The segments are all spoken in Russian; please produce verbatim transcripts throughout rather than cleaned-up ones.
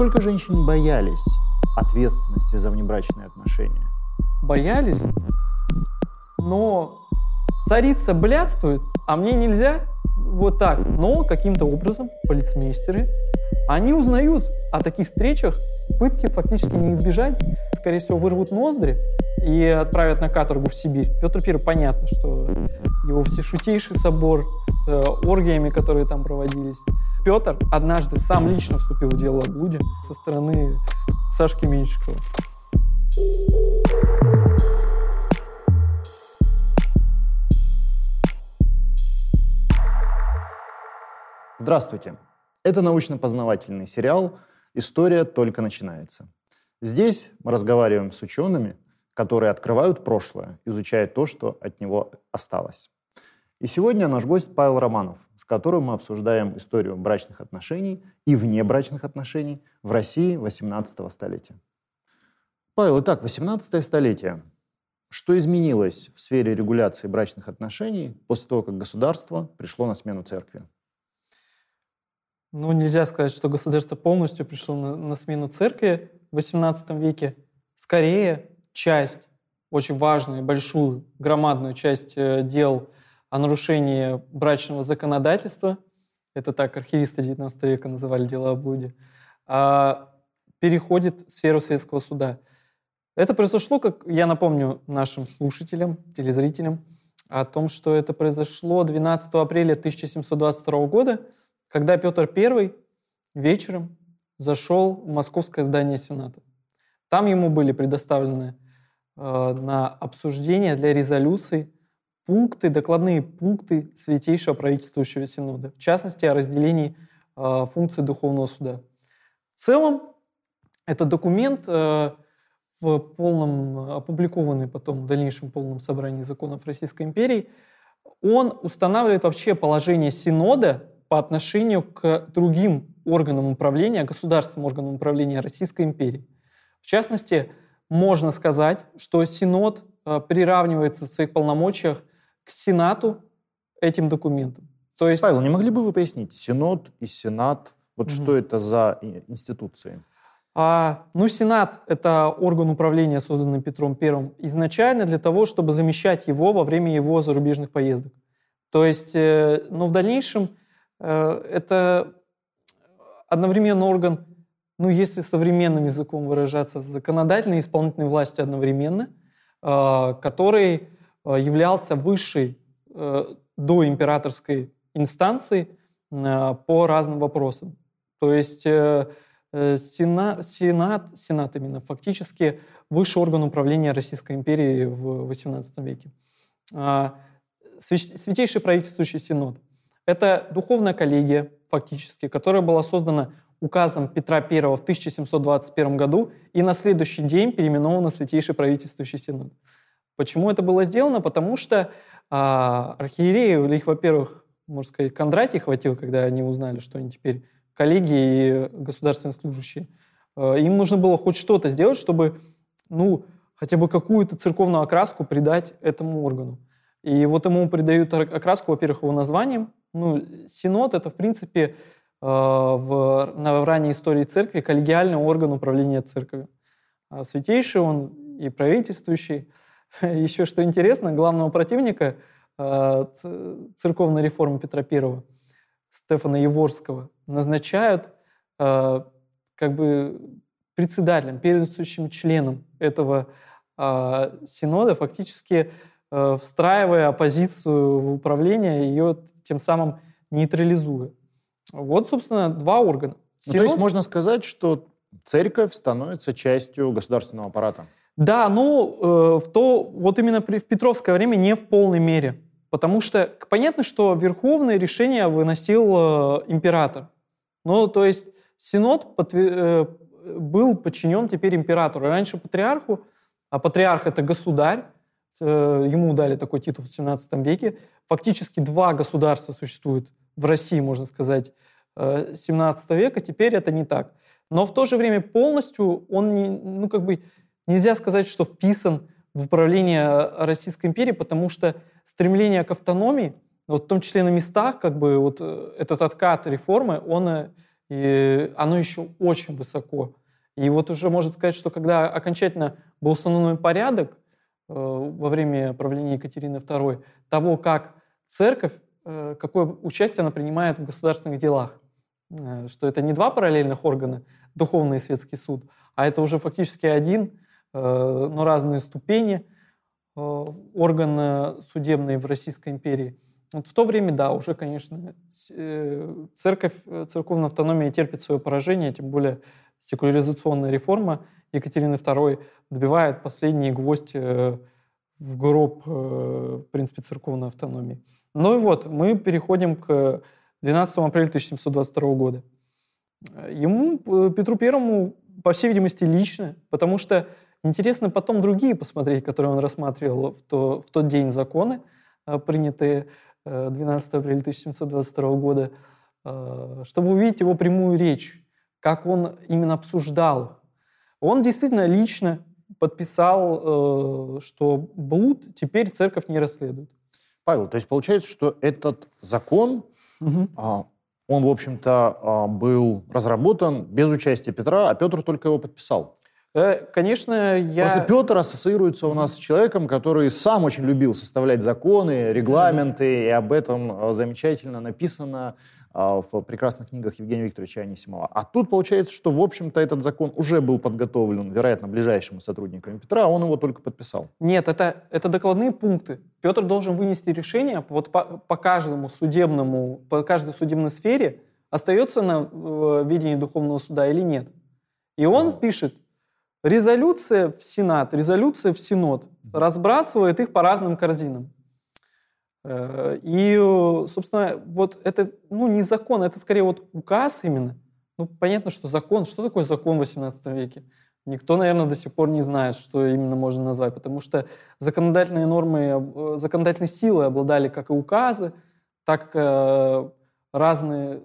Насколько женщины боялись ответственности за внебрачные отношения? Боялись? Но царица блядствует, а мне нельзя? Вот так. Но каким-то образом полицмейстеры, они узнают о таких встречах, пытки фактически не избежать. Скорее всего, вырвут ноздри и отправят на каторгу в Сибирь. Петр Первый, понятно, что его всешутейший собор с оргиями, которые там проводились. Петр однажды сам лично вступил в дело о блуде со стороны Сашки Меншикова. Здравствуйте! Это научно-познавательный сериал «История только начинается». Здесь мы разговариваем с учеными, которые открывают прошлое, изучая то, что от него осталось. И сегодня наш гость Павел Романов, с которым мы обсуждаем историю брачных отношений и внебрачных отношений в России восемнадцатого столетия. Павел, итак, восемнадцатое столетие. Что изменилось в сфере регуляции брачных отношений после того, как государство пришло на смену церкви? Ну, нельзя сказать, что государство полностью пришло на, на смену церкви в восемнадцатом веке. Скорее, часть, очень важную, большую, громадную часть дел о нарушении брачного законодательства, это так архивисты девятнадцатого века называли дела о блуде, переходит в сферу светского суда. Это произошло, как я напомню нашим слушателям, телезрителям, о том, что это произошло двенадцатого апреля тысяча семьсот двадцать второго года, когда Петр I вечером зашел в московское здание Сената. Там ему были предоставлены э, на обсуждение для резолюции пункты, докладные пункты Святейшего правительствующего Синода, в частности, о разделении э, функций Духовного суда. В целом, этот документ, э, в полном, опубликованный потом в дальнейшем полном собрании законов Российской империи, он устанавливает вообще положение Синода по отношению к другим органам управления, государственным органам управления Российской империи. В частности, можно сказать, что Синод приравнивается в своих полномочиях к Сенату этим документом. То есть... Павел, не могли бы вы пояснить, Синод и Сенат, вот mm-hmm. что это за институции? А, ну, Сенат – это орган управления, созданный Петром Первым изначально для того, чтобы замещать его во время его зарубежных поездок. То есть, ну, в дальнейшем это одновременно орган, ну, если современным языком выражаться, законодательной и исполнительной власти одновременно, который являлся высшей доимператорской инстанцией по разным вопросам. То есть Сенат, Сенат, Сенат именно фактически высший орган управления Российской империи в восемнадцатом веке. Святейший правительствующий Синод. Это духовная коллегия, фактически, которая была создана указом Петра I в тысяча семьсот двадцать первом году и на следующий день переименована в Святейший правительствующий Синод. Почему это было сделано? Потому что а, архиереи, их, во-первых, можно сказать, Кондратий хватил, когда они узнали, что они теперь коллеги и государственные служащие. А, им нужно было хоть что-то сделать, чтобы, ну, хотя бы какую-то церковную окраску придать этому органу. И вот ему придают окраску, во-первых, его названием. Ну, Синод — это, в принципе, в, на ранней истории церкви коллегиальный орган управления церковью. А святейший он и правительствующий. Еще что интересно, главного противника церковной реформы Петра I, Стефана Яворского, назначают как бы председателем, первенствующим членом этого Синода, фактически встраивая оппозицию в управление, ее тем самым нейтрализуя. Вот, собственно, два органа. Синод... Ну, то есть можно сказать, что церковь становится частью государственного аппарата? Да, ну, в то, вот именно в Петровское время не в полной мере. Потому что понятно, что верховное решение выносил император. Ну, то есть Синод подтвер... был подчинен теперь императору. Раньше патриарху, а патриарх — это государь, ему дали такой титул в семнадцатом веке. Фактически два государства существуют в России, можно сказать, семнадцатого века. Теперь это не так. Но в то же время полностью он, не, ну, как бы нельзя сказать, что вписан в управление Российской империей, потому что стремление к автономии, вот в том числе на местах, как бы вот этот откат реформы, он И оно еще очень высоко. И вот уже можно сказать, что когда окончательно был установлен порядок э, во время правления Екатерины Второй, того, как церковь, э, какое участие она принимает в государственных делах, э, что это не два параллельных органа, духовный и светский суд, а это уже фактически один, э, но разные ступени э, органа судебной в Российской империи. Вот в то время, да, уже, конечно, э, церковь, церковная автономия терпит свое поражение, тем более секуляризационная реформа Екатерины Второй добивает последний гвоздь в гроб, в принципе, церковной автономии. Ну и вот, мы переходим к двенадцатого апреля тысяча семьсот двадцать второго года. Ему, Петру Первому, по всей видимости, лично, потому что интересно потом другие посмотреть, которые он рассматривал в, то, в тот день законы, принятые двенадцатого апреля тысяча семьсот двадцать второго года, чтобы увидеть его прямую речь, как он именно обсуждал. Он действительно лично подписал, что блуд теперь церковь не расследует. Павел, то есть получается, что этот закон, угу. он, в общем-то, был разработан без участия Петра, а Петр только его подписал. Конечно, я... Просто Петр ассоциируется у нас с человеком, который сам очень любил составлять законы, регламенты, и об этом замечательно написано в прекрасных книгах Евгения Викторовича Анисимова. А тут получается, что, в общем-то, этот закон уже был подготовлен, вероятно, ближайшими сотрудниками Петра, а он его только подписал. Нет, это, это докладные пункты. Петр должен вынести решение вот по, по каждому судебному, по каждой судебной сфере, остается на ведении духовного суда или нет. И он mm. пишет: резолюция в Сенат, резолюция в Синод, mm-hmm. разбрасывает их по разным корзинам. И, собственно, вот это, ну, не закон, это скорее вот указ именно. Ну, понятно, что закон, что такое закон в восемнадцатом веке? Никто, наверное, до сих пор не знает, что именно можно назвать, потому что законодательные нормы, законодательные силы обладали как и указы, так и разные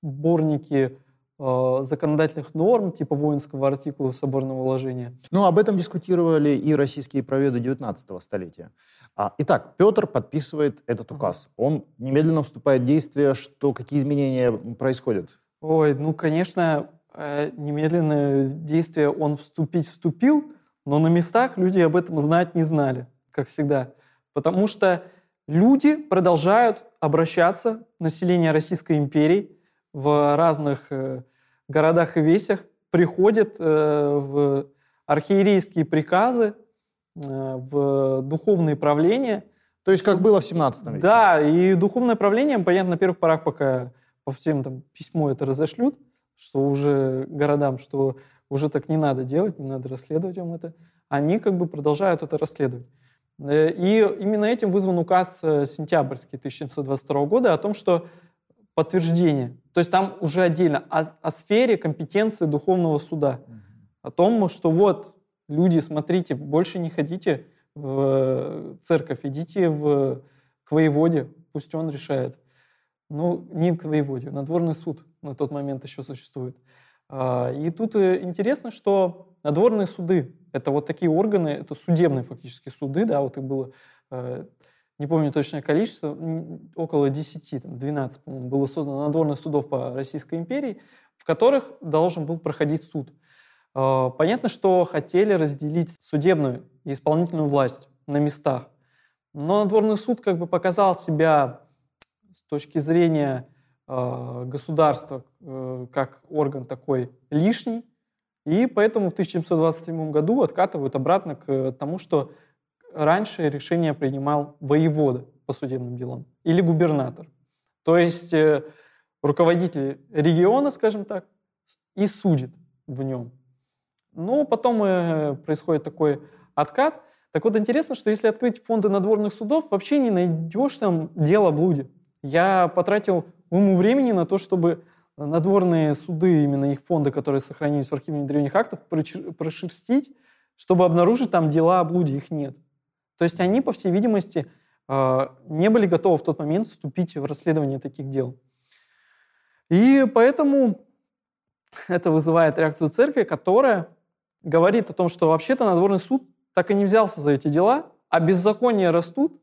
сборники законодательных норм, типа воинского артикула соборного уложения. Ну, об этом дискутировали и российские праведы девятнадцатого столетия. Итак, Петр подписывает этот указ. Он немедленно вступает в действие. Что, какие изменения происходят? Ой, ну, конечно, немедленное действие он вступить вступил, но на местах люди об этом знать не знали, как всегда. Потому что люди продолжают обращаться, население Российской империи, в разных городах и весях приходят в архиерейские приказы, в духовные правления. То есть, как было в семнадцатом веке. Да, и духовное правление, понятно, на первых порах, пока по всем там письмо это разошлют, что уже городам, что уже так не надо делать, не надо расследовать им это, они как бы продолжают это расследовать. И именно этим вызван указ сентябрьский тысяча семьсот двадцать второго года о том, что подтверждение. То есть там уже отдельно о, о сфере компетенции духовного суда. Mm-hmm. О том, что вот, люди, смотрите, больше не ходите в церковь, идите в, к воеводе, пусть он решает. Ну, не к воеводе, надворный суд на тот момент еще существует. И тут интересно, что надворные суды, это вот такие органы, это судебные фактически суды, да, вот их было... не помню точное количество, около десяти, там, двенадцать, по-моему, было создано надворных судов по Российской империи, в которых должен был проходить суд. Понятно, что хотели разделить судебную и исполнительную власть на местах, но надворный суд как бы показал себя с точки зрения государства как орган такой лишний, и поэтому в тысяча семьсот двадцать седьмом году откатывают обратно к тому, что раньше решение принимал воевода по судебным делам или губернатор. То есть э, руководитель региона, скажем так, и судит в нем. Но потом э, происходит такой откат. Так вот, интересно, что если открыть фонды надворных судов, вообще не найдешь там дело о блуде. Я потратил уйму времени на то, чтобы надворные суды, именно их фонды, которые сохранились в архиве древних актов, прошерстить, чтобы обнаружить там дела о блуде. Их нет. То есть они, по всей видимости, не были готовы в тот момент вступить в расследование таких дел. И поэтому это вызывает реакцию церкви, которая говорит о том, что вообще-то надворный суд так и не взялся за эти дела, а беззакония растут,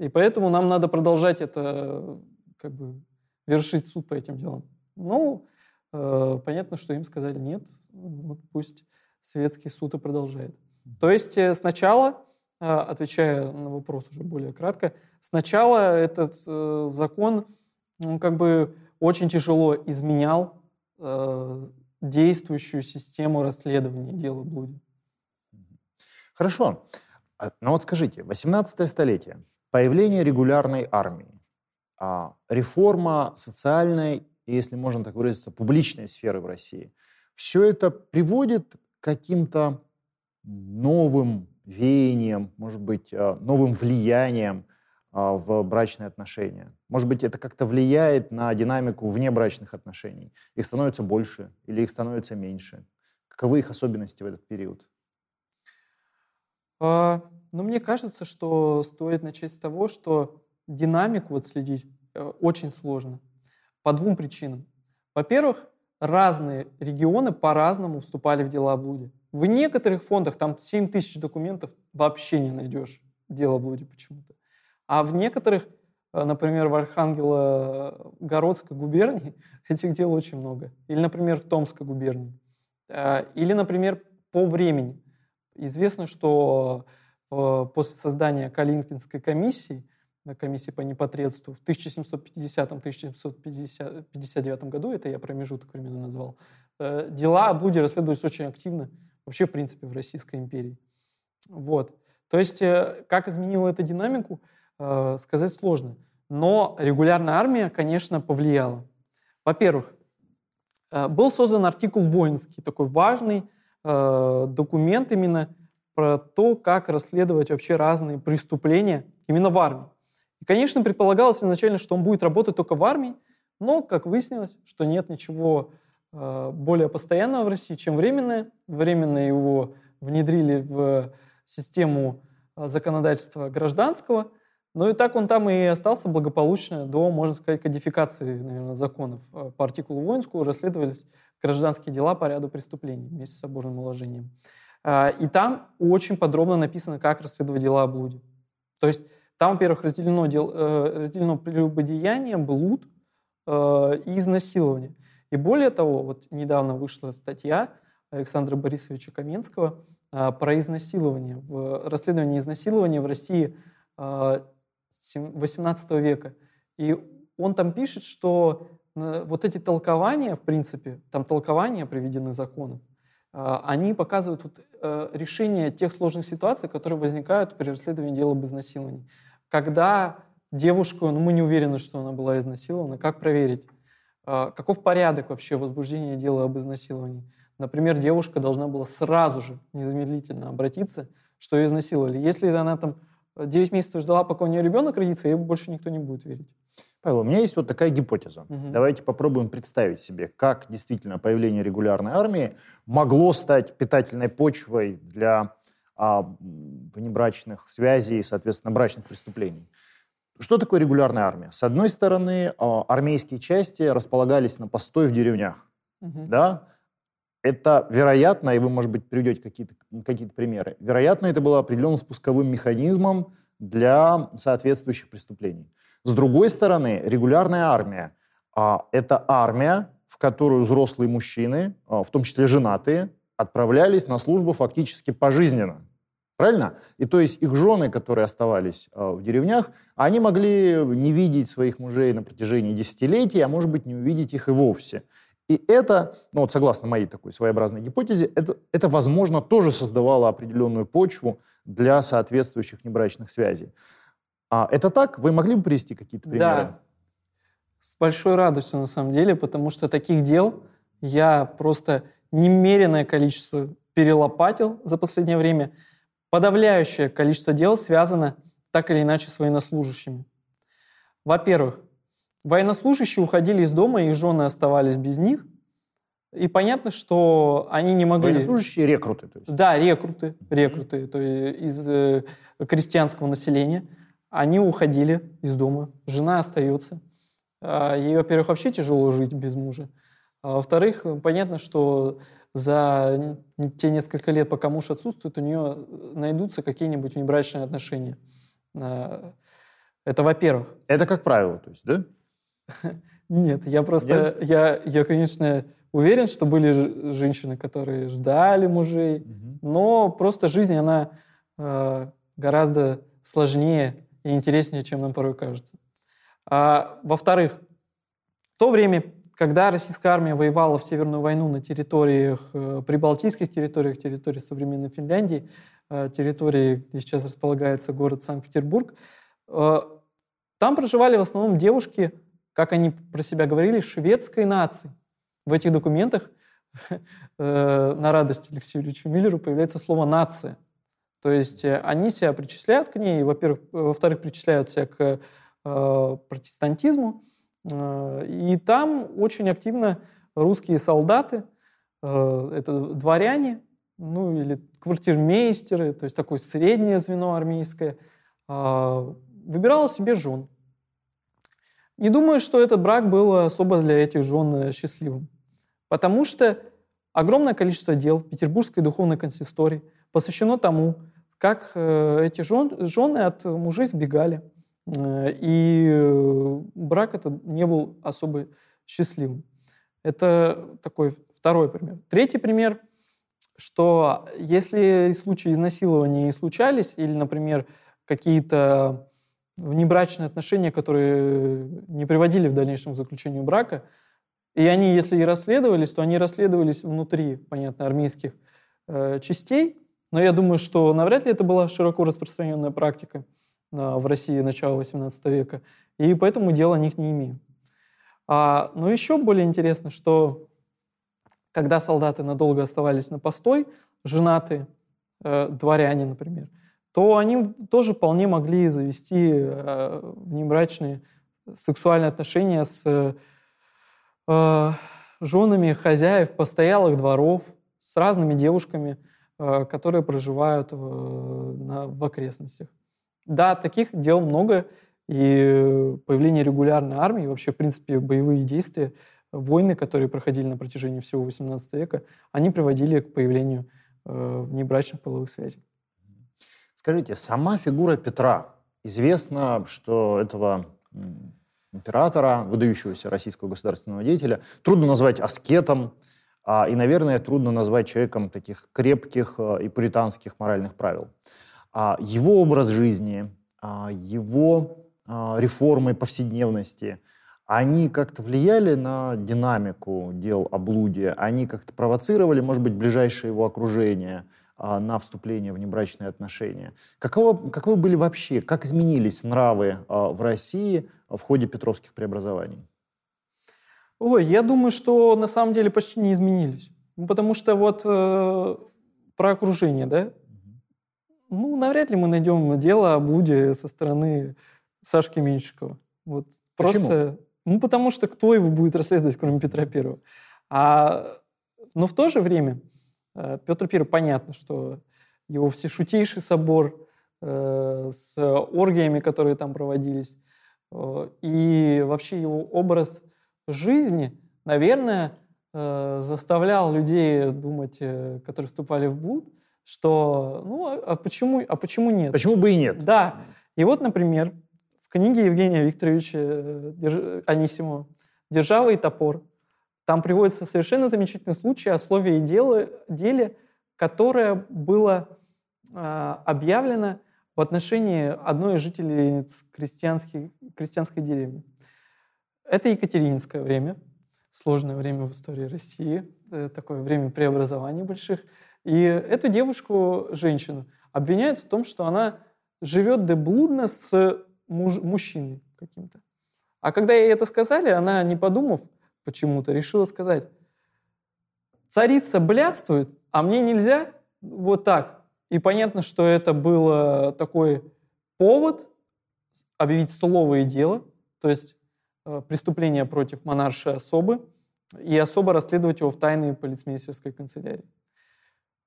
и поэтому нам надо продолжать это, как бы, вершить суд по этим делам. Ну, понятно, что им сказали нет, вот пусть светский суд и продолжает. То есть сначала, отвечая на вопрос уже более кратко, сначала этот закон, ну, как бы очень тяжело изменял действующую систему расследования дела Блудина. Хорошо. Но вот скажите, восемнадцатое столетие, появление регулярной армии, реформа социальной и, если можно так выразиться, публичной сферы в России, все это приводит к каким-то новым веяниям, может быть, новым влиянием в брачные отношения? Может быть, это как-то влияет на динамику внебрачных отношений? Их становится больше или их становится меньше? Каковы их особенности в этот период? А, ну, мне кажется, что стоит начать с того, что динамику вот следить очень сложно. По двум причинам. Во-первых, разные регионы по-разному вступали в дела о блуде. В некоторых фондах там семь тысяч документов вообще не найдешь дела о блуде почему-то. А в некоторых, например, в Архангелогородской губернии этих дел очень много. Или, например, в Томской губернии. Или, например, по времени. Известно, что после создания Калинкинской комиссии, комиссии по непотребству, в тысяча семьсот пятидесятом — тысяча семьсот пятьдесят девятом году, это я промежуток времени назвал, дела о блуде расследовались очень активно вообще, в принципе, в Российской империи. Вот. То есть, как изменила эту динамику, сказать сложно. Но регулярная армия, конечно, повлияла. Во-первых, был создан артикул воинский, такой важный документ именно про то, как расследовать вообще разные преступления именно в армии. И, конечно, предполагалось изначально, что он будет работать только в армии, но, как выяснилось, что нет ничего более постоянного в России, чем временное. Временно его внедрили в систему законодательства гражданского. Ну и так он там и остался благополучно до, можно сказать, кодификации, наверное, законов. По артикулу воинскому расследовались гражданские дела по ряду преступлений вместе с оборным уложением. И там очень подробно написано, как расследовать дела о блуде. То есть там, во-первых, разделено, разделено прелюбодеяние, блуд и изнасилование. И более того, вот недавно вышла статья Александра Борисовича Каменского про изнасилование. В расследовании изнасилования в России восемнадцатого века. И он там пишет, что вот эти толкования, в принципе, там толкования приведены законом, они показывают вот решение тех сложных ситуаций, которые возникают при расследовании дела об изнасиловании. Когда девушку, ну мы не уверены, что она была изнасилована, как проверить? Каков порядок вообще возбуждения дела об изнасиловании? Например, девушка должна была сразу же, незамедлительно обратиться, что ее изнасиловали. Если она там девять месяцев ждала, пока у нее ребенок родится, ей больше никто не будет верить. Павел, у меня есть вот такая гипотеза. Угу. Давайте попробуем представить себе, как действительно появление регулярной армии могло стать питательной почвой для а, внебрачных связей и, соответственно, брачных преступлений. Что такое регулярная армия? С одной стороны, а, армейские части располагались на постой в деревнях. Угу. Да? Это, вероятно, и вы, может быть, приведете какие-то, какие-то примеры, вероятно, это было определенным спусковым механизмом для соответствующих преступлений. С другой стороны, регулярная армия а, – это армия, в которую взрослые мужчины, а, в том числе женатые, отправлялись на службу фактически пожизненно. Правильно? И то есть их жены, которые оставались а, в деревнях, они могли не видеть своих мужей на протяжении десятилетий, а, может быть, не увидеть их и вовсе. И это, ну вот согласно моей такой своеобразной гипотезе, это, это, возможно, тоже создавало определенную почву для соответствующих небрачных связей. А это так? Вы могли бы привести какие-то примеры? Да, с большой радостью, на самом деле, потому что таких дел я просто немеренное количество перелопатил за последнее время. Подавляющее количество дел связано так или иначе с военнослужащими. Во-первых, военнослужащие уходили из дома, их жены оставались без них. И понятно, что они не могли... Военнослужащие рекруты. То есть. Да, рекруты. Рекруты то есть из крестьянского населения. Они уходили из дома. Жена остается. Ей, во-первых, вообще тяжело жить без мужа. А во-вторых, понятно, что за те несколько лет, пока муж отсутствует, у нее найдутся какие-нибудь внебрачные отношения. Это во-первых. Это как правило, то есть, да? Нет, я просто, я, я, конечно, Уверен, что были ж- женщины, которые ждали мужей, mm-hmm. но просто жизнь, она э, гораздо сложнее и интереснее, чем нам порой кажется. А, во-вторых, в то время, когда российская армия воевала в Северную войну на территориях, э, прибалтийских территориях, территории современной Финляндии, э, территории, где сейчас располагается город Санкт-Петербург, э, там проживали в основном девушки, как они про себя говорили, шведской нации. В этих документах на радость Алексею Ильичу Миллеру появляется слово «нация». То есть они себя причисляют к ней, во-первых, во-вторых, причисляют себя к э, протестантизму. Э, и там очень активно русские солдаты, э, это дворяне, ну или квартирмейстеры, то есть такое среднее звено армейское, э, выбирало себе жен. Не думаю, что этот брак был особо для этих жен счастливым, потому что огромное количество дел в Петербургской духовной консистории посвящено тому, как эти жен, жены от мужей сбегали, и брак это не был особо счастливым. Это такой второй пример. Третий пример, что если случаи изнасилования и случались, или, например, какие-то внебрачные отношения, которые не приводили в дальнейшем к заключению брака. И они, если и расследовались, то они расследовались внутри, понятно, армейских э, частей. Но я думаю, что навряд ли это была широко распространенная практика э, в России начала восемнадцатого века. И поэтому дела о них не имею. А, но еще более интересно, что когда солдаты надолго оставались на постой, женатые э, дворяне, например, то они тоже вполне могли завести э, внебрачные сексуальные отношения с э, женами хозяев постоялых дворов, с разными девушками, э, которые проживают э, на, в окрестностях. Да, таких дел много, и появление регулярной армии, вообще, в принципе, боевые действия, войны, которые проходили на протяжении всего восемнадцатого века, они приводили к появлению э, внебрачных половых связей. Скажите, сама фигура Петра. Известно, что этого императора, выдающегося российского государственного деятеля, трудно назвать аскетом, и, наверное, трудно назвать человеком таких крепких и пуританских моральных правил. Его образ жизни, его реформы повседневности, они как-то влияли на динамику дел о блуде? Они как-то провоцировали, может быть, ближайшее его окружение на вступление в внебрачные отношения? Каково, каковы были вообще, как изменились нравы в России в ходе петровских преобразований? Ой, я думаю, что на самом деле почти не изменились. Потому что вот э, про окружение, да? Угу. Ну, навряд ли мы найдем дело о блуде со стороны Сашки Меншикова. Вот, почему? Просто, ну, потому что кто его будет расследовать, кроме Петра Первого? А, но в то же время Петр Первый, понятно, что его всешутейший собор э, с оргиями, которые там проводились, э, и вообще его образ жизни, наверное, э, заставлял людей думать, э, которые вступали в блуд, что ну а почему, а почему нет? Почему бы и нет? Да. И вот, например, в книге Евгения Викторовича Держ... Анисимова «Держава и топор» там приводится совершенно замечательный случай о слове и деле, которое было э, объявлено в отношении одной из жителей крестьянской деревни. Это Екатерининское время, сложное время в истории России, э, такое время преобразований больших. И эту девушку, женщину, обвиняют в том, что она живет деблудно с муж, мужчиной каким-то. А когда ей это сказали, она, не подумав, почему-то решила сказать: царица блядствует, а мне нельзя, вот так. И понятно, что это был такой повод объявить слово и дело, то есть преступление против монарши особы, и особо расследовать его в тайной полицмейстерской канцелярии.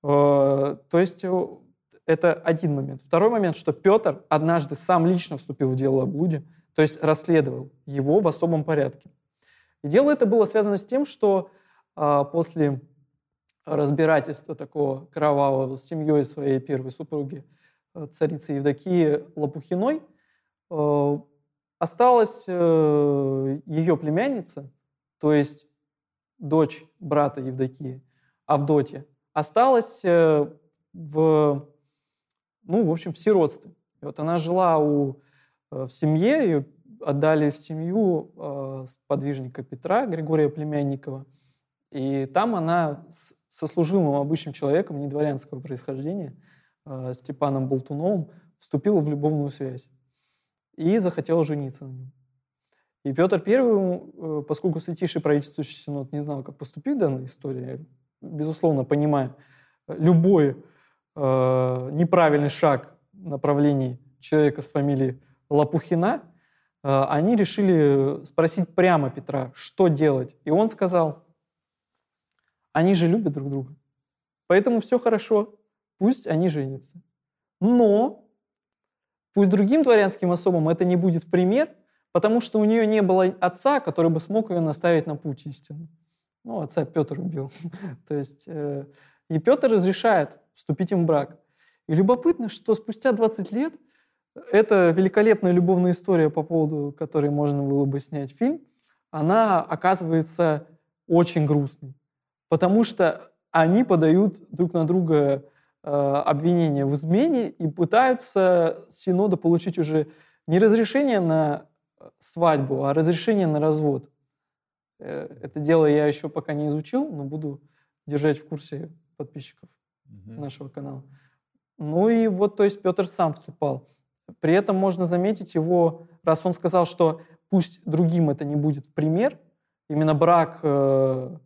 То есть это один момент. Второй момент, что Петр однажды сам лично вступил в дело о блуде, то есть расследовал его в особом порядке. И дело это было связано с тем, что а, после разбирательства такого кровавого с семьей своей первой супруги, царицы Евдокии Лопухиной, э, осталась э, ее племянница, то есть дочь брата Евдокии, Авдотья, осталась в, ну, в общем, в сиротстве. И вот она жила у, в семье, ее отдали в семью сподвижника Петра, Григория Племянникова. И там она со служилым обычным человеком недворянского происхождения, Степаном Болтуновым, вступила в любовную связь и захотела жениться на нем. И Петр Первый, поскольку Святейший правительствующий Синод не знал, как поступить в данной истории, безусловно, понимая любой э, неправильный шаг в направлении человека с фамилией Лопухина, э, они решили спросить прямо Петра, что делать. И он сказал: они же любят друг друга, поэтому все хорошо, пусть они женятся. Но пусть другим дворянским особам это не будет в пример, потому что у нее не было отца, который бы смог ее наставить на путь истины. Ну, отца Петр убил. То есть, э, и Петр разрешает вступить им в брак. И любопытно, что спустя двадцать лет эта великолепная любовная история, по поводу которой можно было бы снять фильм, она оказывается очень грустной. Потому что они подают друг на друга э, обвинения в измене и пытаются с Синода получить уже не разрешение на свадьбу, а разрешение на развод. Это дело я еще пока не изучил, но буду держать в курсе подписчиков mm-hmm. нашего канала. Ну и вот, то есть Петр сам вступал. При этом можно заметить его, раз он сказал, что пусть другим это не будет в пример, именно брак э,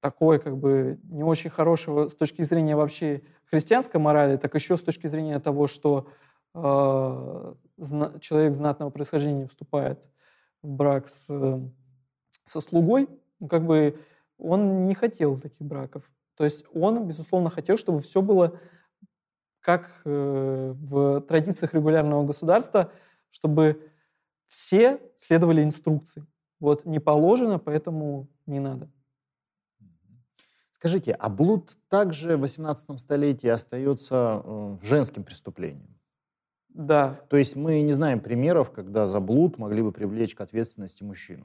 такой как бы не очень хорошего с точки зрения вообще христианской морали, так еще с точки зрения того, что человек знатного происхождения вступает в брак с, со слугой, как бы он не хотел таких браков. То есть он, безусловно, хотел, чтобы все было как в традициях регулярного государства, чтобы все следовали инструкции. Вот не положено, поэтому не надо. Скажите, а блуд также в восемнадцатом столетии остается женским преступлением? Да. То есть мы не знаем примеров, когда за блуд могли бы привлечь к ответственности мужчину.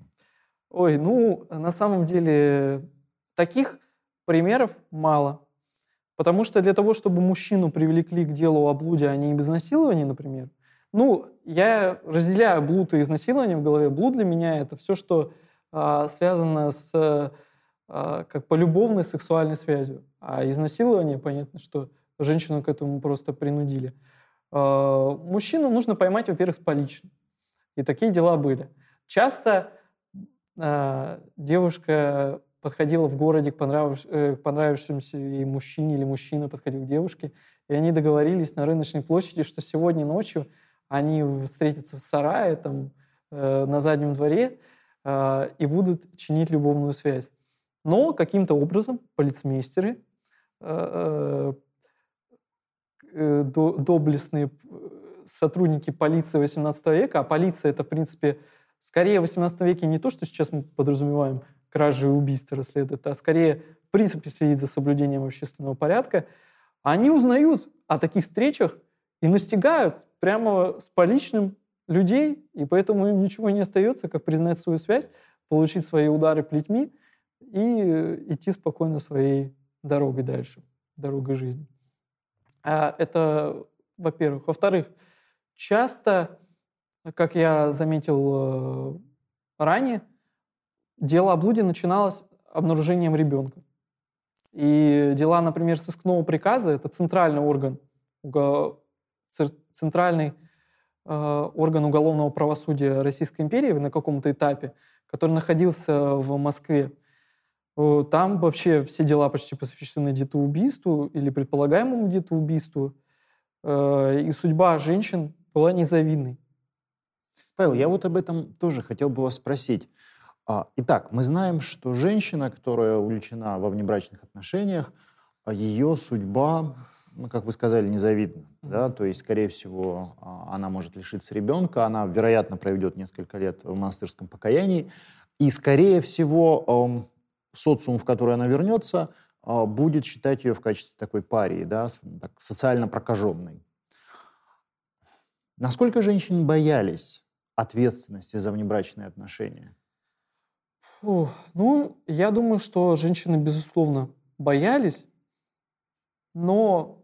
Ой, ну, на самом деле таких примеров мало. Потому что для того, чтобы мужчину привлекли к делу о блуде, а не об изнасиловании, например, ну, я разделяю блуд и изнасилование в голове. Блуд для меня — это все, что э, связано с э, как полюбовной сексуальной связью. А изнасилование, понятно, что женщину к этому просто принудили. Мужчину нужно поймать, во-первых, с поличным. И такие дела были. Часто э, девушка подходила в городе к, понравивш... э, к понравившемуся ей мужчине, или мужчина подходил к девушке, и они договорились на рыночной площади, что сегодня ночью они встретятся в сарае, там, э, на заднем дворе, э, и будут чинить любовную связь. Но каким-то образом полицмейстеры э, э, доблестные сотрудники полиции восемнадцатого века, а полиция — это, в принципе, скорее в восемнадцатом веке не то, что сейчас мы подразумеваем, кражи и убийства расследуют, а скорее, в принципе, следит за соблюдением общественного порядка, они узнают о таких встречах и настигают прямо с поличным людей, и поэтому им ничего не остается, как признать свою связь, получить свои удары плетьми и идти спокойно своей дорогой дальше, дорогой жизни. Это, во-первых. Во-вторых, часто, как я заметил ранее, дело о блуде начиналось обнаружением ребенка. И дела, например, сыскного приказа, это центральный орган, центральный орган уголовного правосудия Российской империи на каком-то этапе, который находился в Москве. Там вообще все дела почти посвящены детоубийству или предполагаемому детоубийству. И судьба женщин была незавидной. Павел, я вот об этом тоже хотел бы вас спросить. Итак, мы знаем, что женщина, которая увлечена во внебрачных отношениях, ее судьба, ну, как вы сказали, незавидна. Mm-hmm. Да? То есть, скорее всего, она может лишиться ребенка, она, вероятно, проведет несколько лет в монастырском покаянии. И, скорее всего, социум, в который она вернется, будет считать ее в качестве такой парии, да, социально прокаженной. Насколько женщины боялись ответственности за внебрачные отношения? Фу. Ну, я думаю, что женщины, безусловно, боялись, но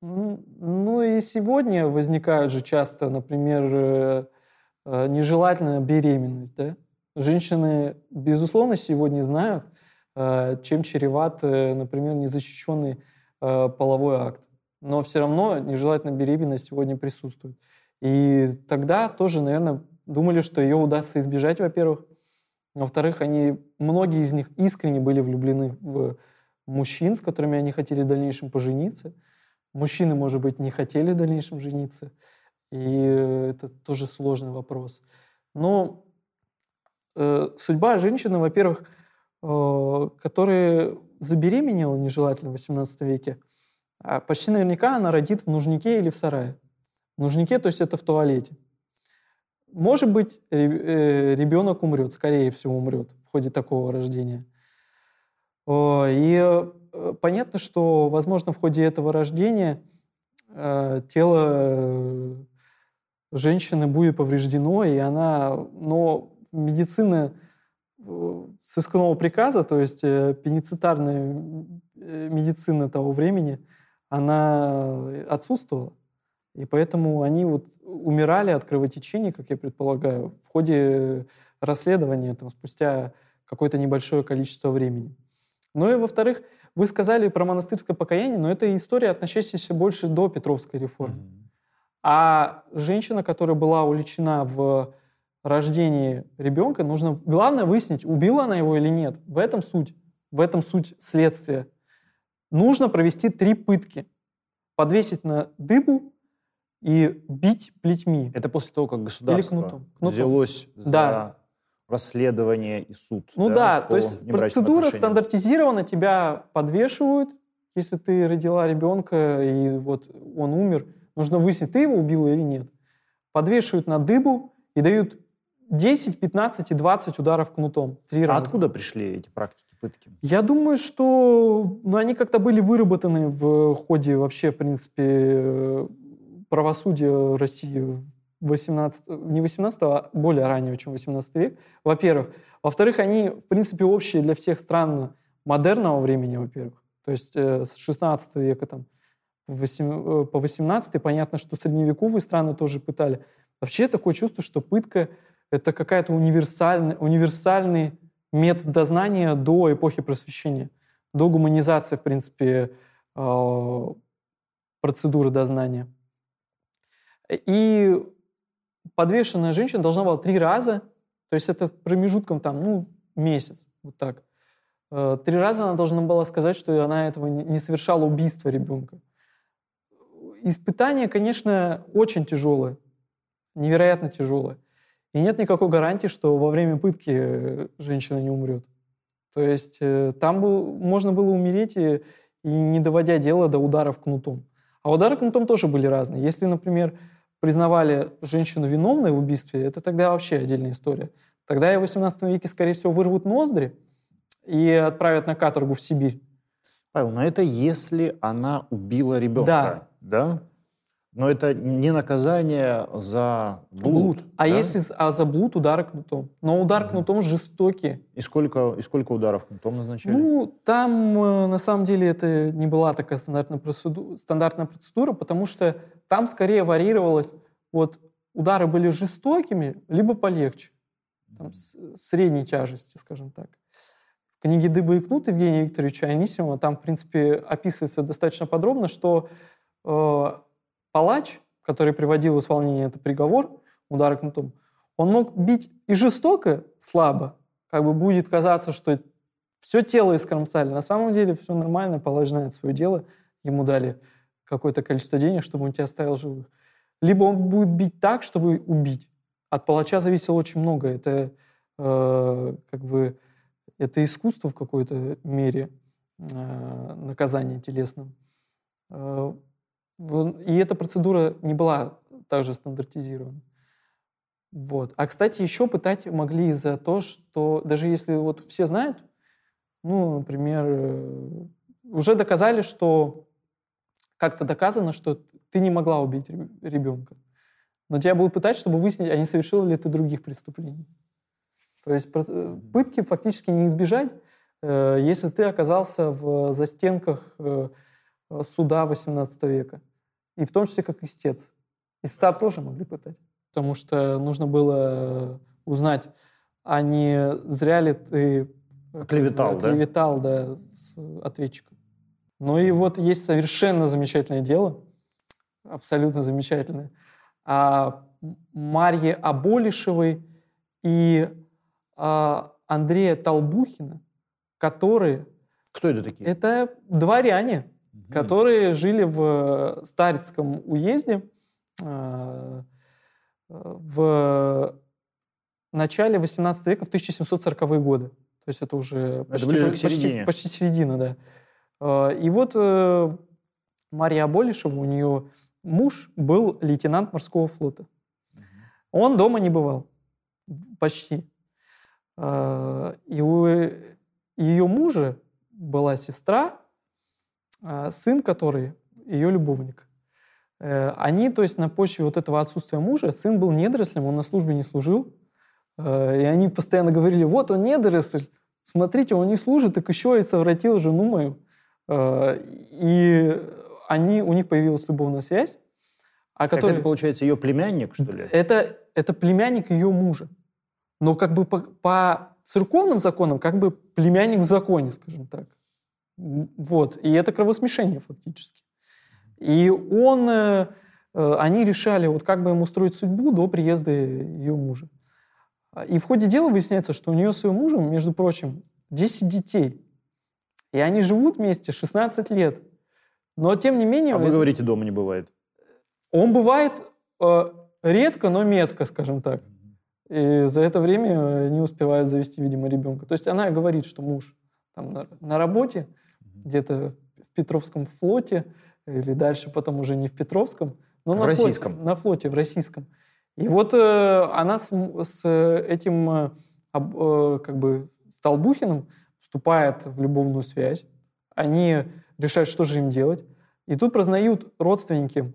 ну, ну и сегодня возникают же часто, например, нежелательная беременность, да? Женщины, безусловно, сегодня знают, чем чреват, например, незащищенный половой акт. Но все равно нежелательная беременность сегодня присутствует. И тогда тоже, наверное, думали, что ее удастся избежать, во-первых. Во-вторых, они, многие из них искренне были влюблены в мужчин, с которыми они хотели в дальнейшем пожениться. Мужчины, может быть, не хотели в дальнейшем жениться. И это тоже сложный вопрос. Но э, судьба женщины, во-первых, э, которая забеременела нежелательно в восемнадцатом веке, почти наверняка она родит в нужнике или в сарае. В нужнике, то есть это в туалете. Может быть, ребенок умрет, скорее всего, умрет в ходе такого рождения. И понятно, что, возможно, в ходе этого рождения тело женщины будет повреждено, и она... Но медицина сыскного приказа, то есть пеницитарная медицина того времени, она отсутствовала. И поэтому они вот умирали от кровотечения, как я предполагаю, в ходе расследования там, спустя какое-то небольшое количество времени. Ну и, во-вторых, вы сказали про монастырское покаяние, но это история, относящаяся больше до Петровской реформы. Mm-hmm. А женщина, которая была уличена в рождении ребенка, нужно, главное, выяснить, убила она его или нет. В этом суть, в этом суть следствия. Нужно провести три пытки. Подвесить на дыбу и бить плетьми. Это после того, как государство кнутом. Кнутом. Взялось за да. расследование и суд. Ну да, да то есть процедура отношению. Стандартизирована, тебя подвешивают, если ты родила ребенка, и вот он умер, нужно выяснить, ты его убила или нет. Подвешивают на дыбу и дают десять, пятнадцать и двадцать ударов кнутом. Три раза. А откуда пришли эти практики пытки? Я думаю, что ну, они как-то были выработаны в ходе вообще, в принципе, правосудие в России восемнадцатого, не восемнадцатого, а более раннего, чем восемнадцатый век, во-первых. Во-вторых, они, в принципе, общие для всех стран модерного времени, во-первых. То есть с шестнадцатого века там, по восемнадцатый, понятно, что средневековые страны тоже пытали. Вообще такое чувство, что пытка — это какая-то универсальный, универсальный метод дознания до эпохи Просвещения, до гуманизации, в принципе, процедуры дознания. И подвешенная женщина должна была три раза, то есть это промежутком там, ну, месяц, вот так. Три раза она должна была сказать, что она этого не совершала убийство ребенка. Испытание, конечно, очень тяжелое, невероятно тяжелое. И нет никакой гарантии, что во время пытки женщина не умрет. То есть там можно было умереть, и, и не доводя дело до ударов кнутом. А удары кнутом тоже были разные. Если, например, признавали женщину виновной в убийстве, это тогда вообще отдельная история. Тогда и в восемнадцатом веке, скорее всего, вырвут ноздри и отправят на каторгу в Сибирь. Павел, но это если она убила ребенка, да? да? Но это не наказание за блуд. блуд. А да? если а за блуд удары кнутом. Но удар угу. кнутом жестокий. И сколько, и сколько ударов кнутом назначали? Ну, там, на самом деле, это не была такая стандартная процедура, стандартная процедура, потому что там скорее варьировалось, вот удары были жестокими, либо полегче. Там, средней тяжести, скажем так. В книге «Дыбы и кнут» Евгения Викторовича Анисимова там, в принципе, описывается достаточно подробно, что... Э- Палач, который приводил в исполнение этот приговор, удары кнутом, он мог бить и жестоко, слабо, как бы будет казаться, что все тело искромсали. На самом деле все нормально, палач знает свое дело, ему дали какое-то количество денег, чтобы он тебя оставил живых. Либо он будет бить так, чтобы убить. От палача зависело очень много. Это, э, как бы, это искусство в какой-то мере э, наказания телесного. И эта процедура не была также стандартизирована. Вот. А, кстати, еще пытать могли за то, что даже если вот все знают, ну, например, уже доказали, что как-то доказано, что ты не могла убить ребенка. Но тебя будут пытать, чтобы выяснить, а не совершила ли ты других преступлений. То есть пытки фактически не избежать, если ты оказался в застенках суда восемнадцатого века. И в том числе как истец. Истца тоже могли пытать. Потому что нужно было узнать, а не зря ли ты клеветал, да? Клеветал, да, с ответчиком. Ну и вот есть совершенно замечательное дело, абсолютно замечательное, о Марье Аболишевой и Андрея Толбухина, которые... Кто это такие? Это дворяне, угу. которые жили в Старицком уезде в начале восемнадцатого века, в тысяча семьсот сороковые годы. То есть это уже почти, это ближе к середине. Почти, почти середина, да. И вот Марья Аболишева, у нее муж был лейтенант морского флота. Он дома не бывал. Почти. И у ее мужа была сестра, сын которой ее любовник. Они, то есть на почве вот этого отсутствия мужа, сын был недорослем, он на службе не служил. И они постоянно говорили, вот он недоросль, смотрите, он не служит, так еще и совратил жену мою. И они, у них появилась любовная связь. А так который... это, получается, ее племянник, что ли? Это, это племянник ее мужа. Но как бы по, по церковным законам, как бы племянник в законе, скажем так. Вот. И это кровосмешение фактически. И он, э, они решали, вот как бы ему строить судьбу до приезда ее мужа. И в ходе дела выясняется, что у нее с ее мужем, между прочим, десять детей. И они живут вместе шестнадцать лет. Но тем не менее... А вы говорите, дома не бывает. Он бывает э, редко, но метко, скажем так. И за это время не успевают завести, видимо, ребенка. То есть она говорит, что муж там, на, на работе, где-то в Петровском флоте, или дальше потом уже не в Петровском, но на российском. Флоте, на флоте, в российском. И вот э, она с, с этим э, э, как бы Толбухиным вступает в любовную связь. Они решают, что же им делать. И тут прознают родственники.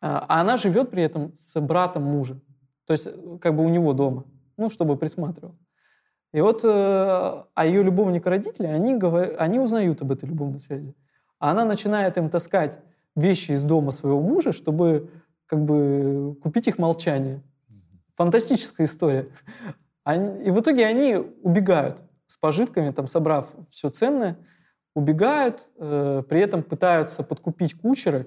А она живет при этом с братом мужа. То есть как бы у него дома. Ну, чтобы присматривал. И вот э, а ее любовника-родители, они, говор... они узнают об этой любовной связи. Она начинает им таскать вещи из дома своего мужа, чтобы как бы купить их молчание. Фантастическая история. Они... И в итоге они убегают с пожитками, там, собрав все ценное, убегают, э, при этом пытаются подкупить кучера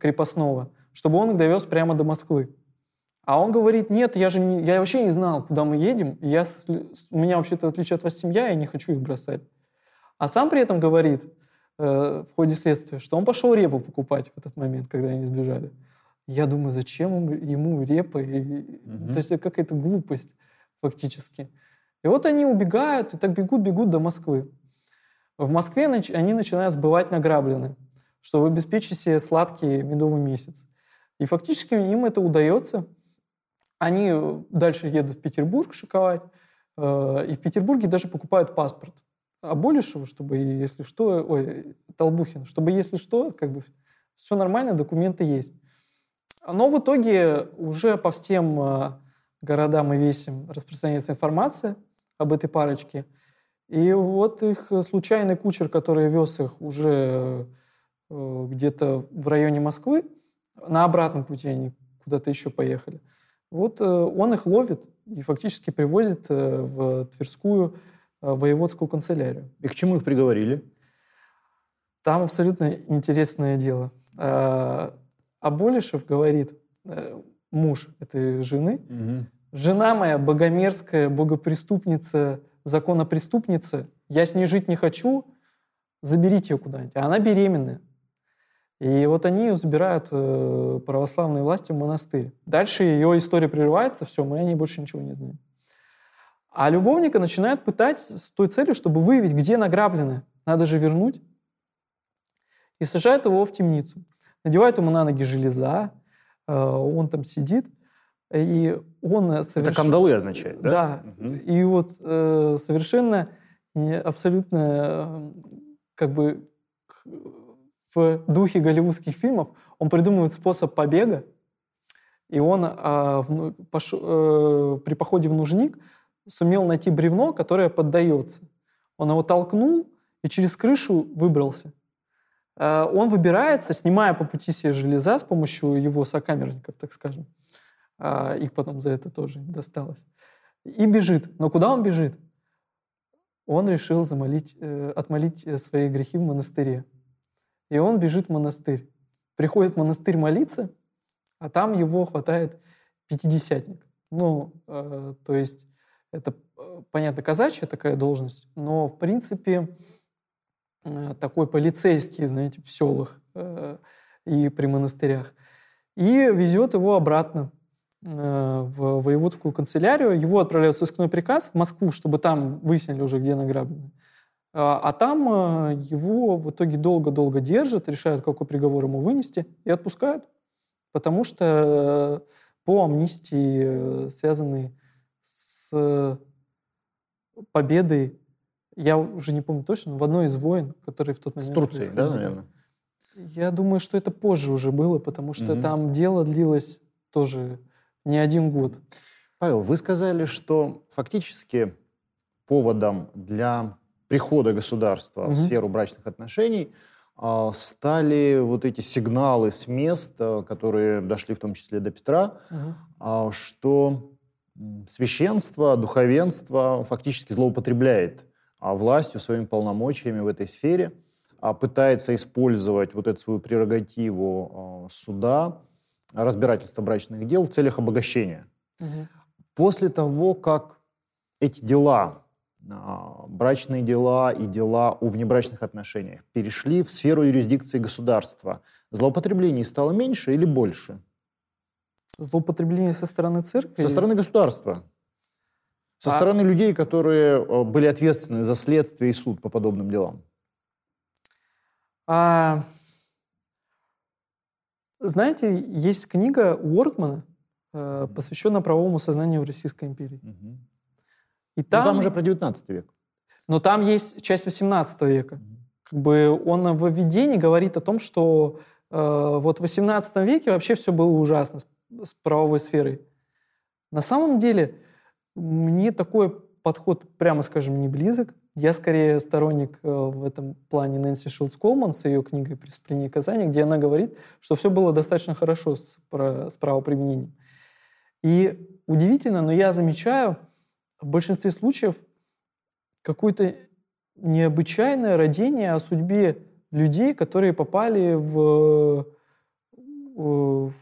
крепостного, чтобы он их довез прямо до Москвы. А он говорит, нет, я же не, я вообще не знал, куда мы едем, я, у меня вообще-то, в отличие от вас, семья, я не хочу их бросать. А сам при этом говорит э, в ходе следствия, что он пошел репу покупать в этот момент, когда они сбежали. Я думаю, зачем ему репа? Mm-hmm. То есть это какая-то глупость фактически. И вот они убегают, и так бегут-бегут до Москвы. В Москве нач- они начинают сбывать награбленное, чтобы обеспечить себе сладкий медовый месяц. И фактически им это удается. Они дальше едут в Петербург шиковать, э, и в Петербурге даже покупают паспорт Аболишеву, чтобы, если что, ой, Толбухин, чтобы, если что, как бы все нормально, документы есть. Но в итоге уже по всем э, городам и весям распространяется информация об этой парочке. И вот их случайный кучер, который вез их уже э, где-то в районе Москвы, на обратном пути они куда-то еще поехали. Вот он их ловит и фактически привозит в Тверскую воеводскую канцелярию. И к чему их приговорили? Там абсолютно интересное дело. Аболишев говорит, муж этой жены, угу. жена моя богомерзкая, богопреступница, законопреступница, я с ней жить не хочу, заберите ее куда-нибудь. А она беременная. И вот они ее забирают э, православные власти в монастырь. Дальше ее история прерывается, все, мы о ней больше ничего не знаем. А любовника начинают пытать с той целью, чтобы выявить, где награбленное. Надо же вернуть. И сажают его в темницу. Надевают ему на ноги железа, э, он там сидит. И он соверш... Это кандалы означает, да? Да. Угу. И вот э, совершенно, абсолютно, как бы... в духе голливудских фильмов он придумывает способ побега, и он э, в, пош, э, при походе в нужник сумел найти бревно, которое поддается. Он его толкнул и через крышу выбрался. Он выбирается, снимая по пути себе железа с помощью его сокамерников, так скажем. Их потом за это тоже досталось. И бежит. Но куда он бежит? Он решил замолить, отмолить свои грехи в монастыре. И он бежит в монастырь. Приходит в монастырь молиться, а там его хватает пятидесятник. Ну, э, то есть это, понятно, казачья такая должность, но, в принципе, э, такой полицейский, знаете, в селах э, и при монастырях. И везет его обратно э, в воеводскую канцелярию. Его отправляют в сыскной приказ в Москву, чтобы там выяснили уже, где награблено. А там его в итоге долго-долго держат, решают, какой приговор ему вынести, и отпускают, потому что по амнистии, связанной с победой, я уже не помню точно, но в одной из войн, которые в тот момент... С Турцией, да, наверное? Я думаю, что это позже уже было, потому что mm-hmm. там дело длилось тоже не один год. Павел, вы сказали, что фактически поводом для... прихода государства mm-hmm. в сферу брачных отношений э, стали вот эти сигналы с мест, которые дошли в том числе до Петра, mm-hmm. э, что священство, духовенство фактически злоупотребляет а властью, своими полномочиями в этой сфере, а пытается использовать вот эту свою прерогативу э, суда, разбирательства брачных дел в целях обогащения. Mm-hmm. После того, как эти дела... брачные дела и дела о внебрачных отношениях перешли в сферу юрисдикции государства. Злоупотреблений стало меньше или больше? Злоупотребление со стороны церкви? Со стороны государства. Со а... стороны людей, которые были ответственны за следствие и суд по подобным делам. А... Знаете, есть книга Уортмана, посвященная правовому сознанию в Российской империи. Угу. И там, там уже про девятнадцатый век. Но там есть часть восемнадцатого века. Как бы он в введении говорит о том, что э, вот в восемнадцатом веке вообще все было ужасно с, с правовой сферой. На самом деле, мне такой подход, прямо скажем, не близок. Я скорее сторонник э, в этом плане Нэнси Шилдс Колман с ее книгой «Преступление и наказание», где она говорит, что все было достаточно хорошо с, про, с правоприменением. И удивительно, но я замечаю, в большинстве случаев какое-то необычайное родение о судьбе людей, которые попали в, в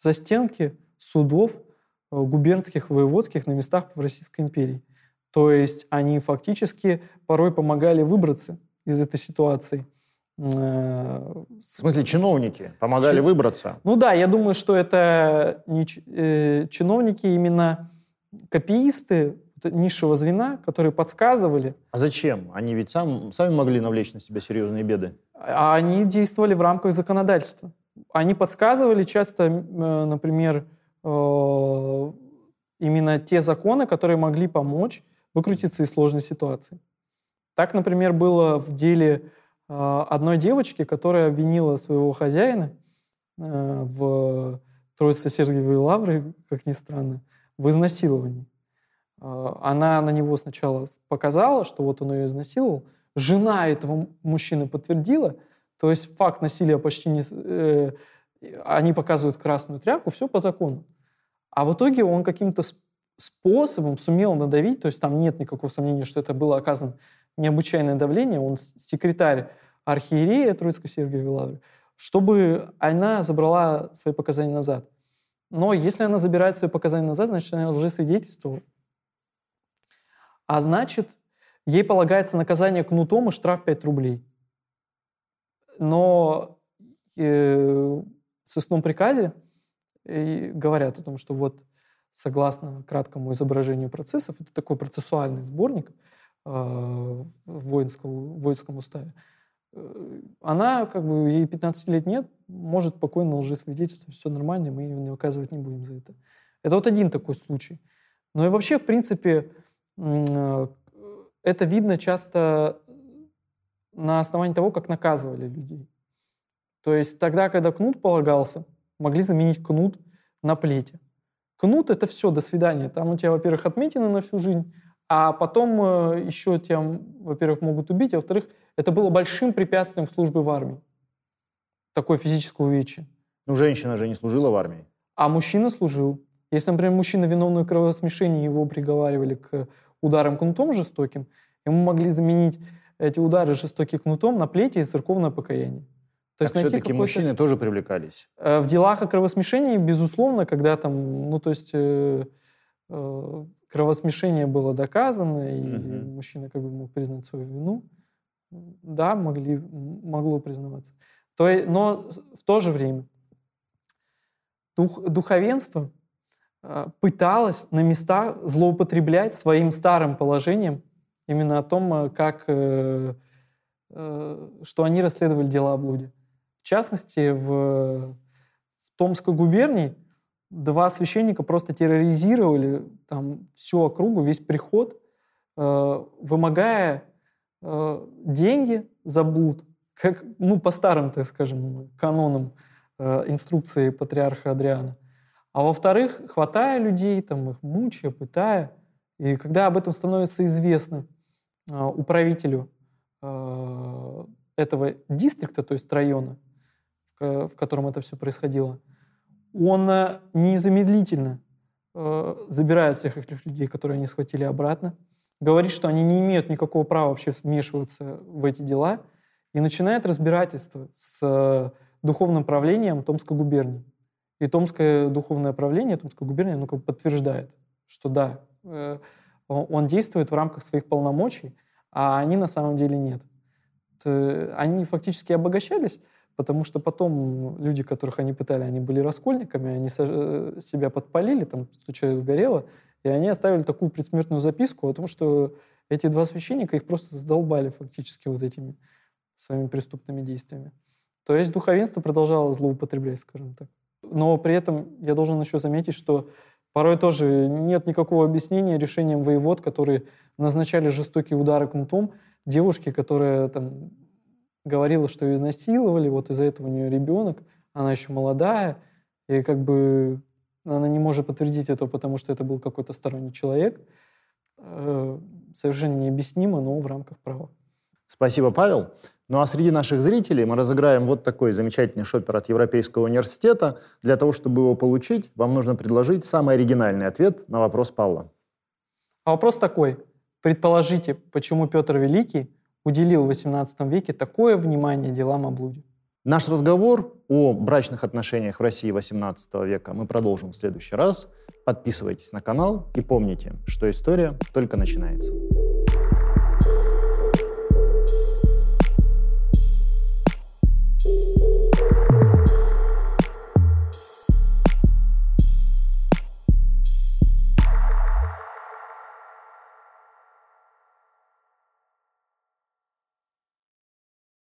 застенки судов губернских, воеводских на местах в Российской империи. То есть они фактически порой помогали выбраться из этой ситуации. В смысле, чиновники помогали Чи... выбраться? Ну да, я думаю, что это не чиновники именно... копиисты низшего звена, которые подсказывали. А зачем? Они ведь сам, сами могли навлечь на себя серьезные беды. А они действовали в рамках законодательства. Они подсказывали часто, например, именно те законы, которые могли помочь выкрутиться из сложной ситуации. Так, например, было в деле одной девочки, которая обвинила своего хозяина в Тройце-Сергиевой лавре, как ни странно, в изнасиловании. Она на него сначала показала, что вот он ее изнасиловал. Жена этого мужчины подтвердила. То есть факт насилия почти не... Э, они показывают красную тряпку, все по закону. А в итоге он каким-то способом сумел надавить, то есть там нет никакого сомнения, что это было оказано необычайное давление. Он секретарь архиерея Троицко-Сергиевой лавры, чтобы она забрала свои показания назад. Но если она забирает свои показания назад, значит, она лжесвидетельствовала. А значит, ей полагается наказание кнутом и штраф пять рублей. Но э, в сыскном приказе э, говорят о том, что вот согласно краткому изображению процессов, это такой процессуальный сборник э, в воинском, в воинском уставе, она, как бы, ей пятнадцать лет нет, может спокойно лжесвидетельствовать, все нормально, мы ее не наказывать не будем за это. Это вот один такой случай. Но и вообще, в принципе, это видно часто на основании того, как наказывали людей. То есть тогда, когда кнут полагался, могли заменить кнут на плеть. Кнут — это все, до свидания. Там у тебя, во-первых, отметина на всю жизнь, а потом еще тебя, во-первых, могут убить, а во-вторых, это было большим препятствием к службе в армии. Такое физическое увечье. Ну, женщина же не служила в армии. А мужчина служил. Если, например, мужчина, виновный в кровосмешении, его приговаривали к ударам кнутом жестоким, ему могли заменить эти удары жестоким кнутом на плетье и церковное покаяние. То есть все-таки мужчины тоже привлекались? В делах о кровосмешении, безусловно, когда там, ну, то есть э, э, кровосмешение было доказано, и угу. мужчина как бы мог признать свою вину, да, могли, могло признаваться. То, но в то же время дух, духовенство э, пыталось на местах злоупотреблять своим старым положением именно о том, как, э, э, что они расследовали дела о блуде. В частности, в, в Томской губернии два священника просто терроризировали там всю округу, весь приход, э, вымогая э, деньги за блуд, как, ну, по старым, так скажем, канонам э, инструкции патриарха Адриана. А во-вторых, хватая людей, там, их мучая, пытая. И когда об этом становится известно э, управителю э, этого дистрикта, то есть района, в котором это все происходило, он незамедлительно э, забирает всех этих людей, которые они схватили, обратно, говорит, что они не имеют никакого права вообще вмешиваться в эти дела, и начинает разбирательство с э, духовным правлением Томской губернии. И Томское духовное правление, Томская губерния, оно как бы подтверждает, что да, э, он действует в рамках своих полномочий, а они на самом деле нет. То, они фактически обогащались, потому что потом люди, которых они пытали, они были раскольниками, они себя подпалили, там сто человек сгорело, и они оставили такую предсмертную записку о том, что эти два священника их просто задолбали фактически вот этими своими преступными действиями. То есть духовенство продолжало злоупотреблять, скажем так. Но при этом я должен еще заметить, что порой тоже нет никакого объяснения решениям воевод, которые назначали жестокие удары кнутом девушке, которая там говорила, что ее изнасиловали, вот из-за этого у нее ребенок, она еще молодая, и как бы она не может подтвердить это, потому что это был какой-то сторонний человек. Совершенно необъяснимо, но в рамках права. Спасибо, Павел. Ну а среди наших зрителей мы разыграем вот такой замечательный шопер от Европейского университета. Для того, чтобы его получить, вам нужно предложить самый оригинальный ответ на вопрос Павла. А вопрос такой. Предположите, почему Петр Великий уделил в восемнадцатом веке такое внимание делам о блуде. Наш разговор о брачных отношениях в России восемнадцатого века мы продолжим в следующий раз. Подписывайтесь на канал и помните, что история только начинается.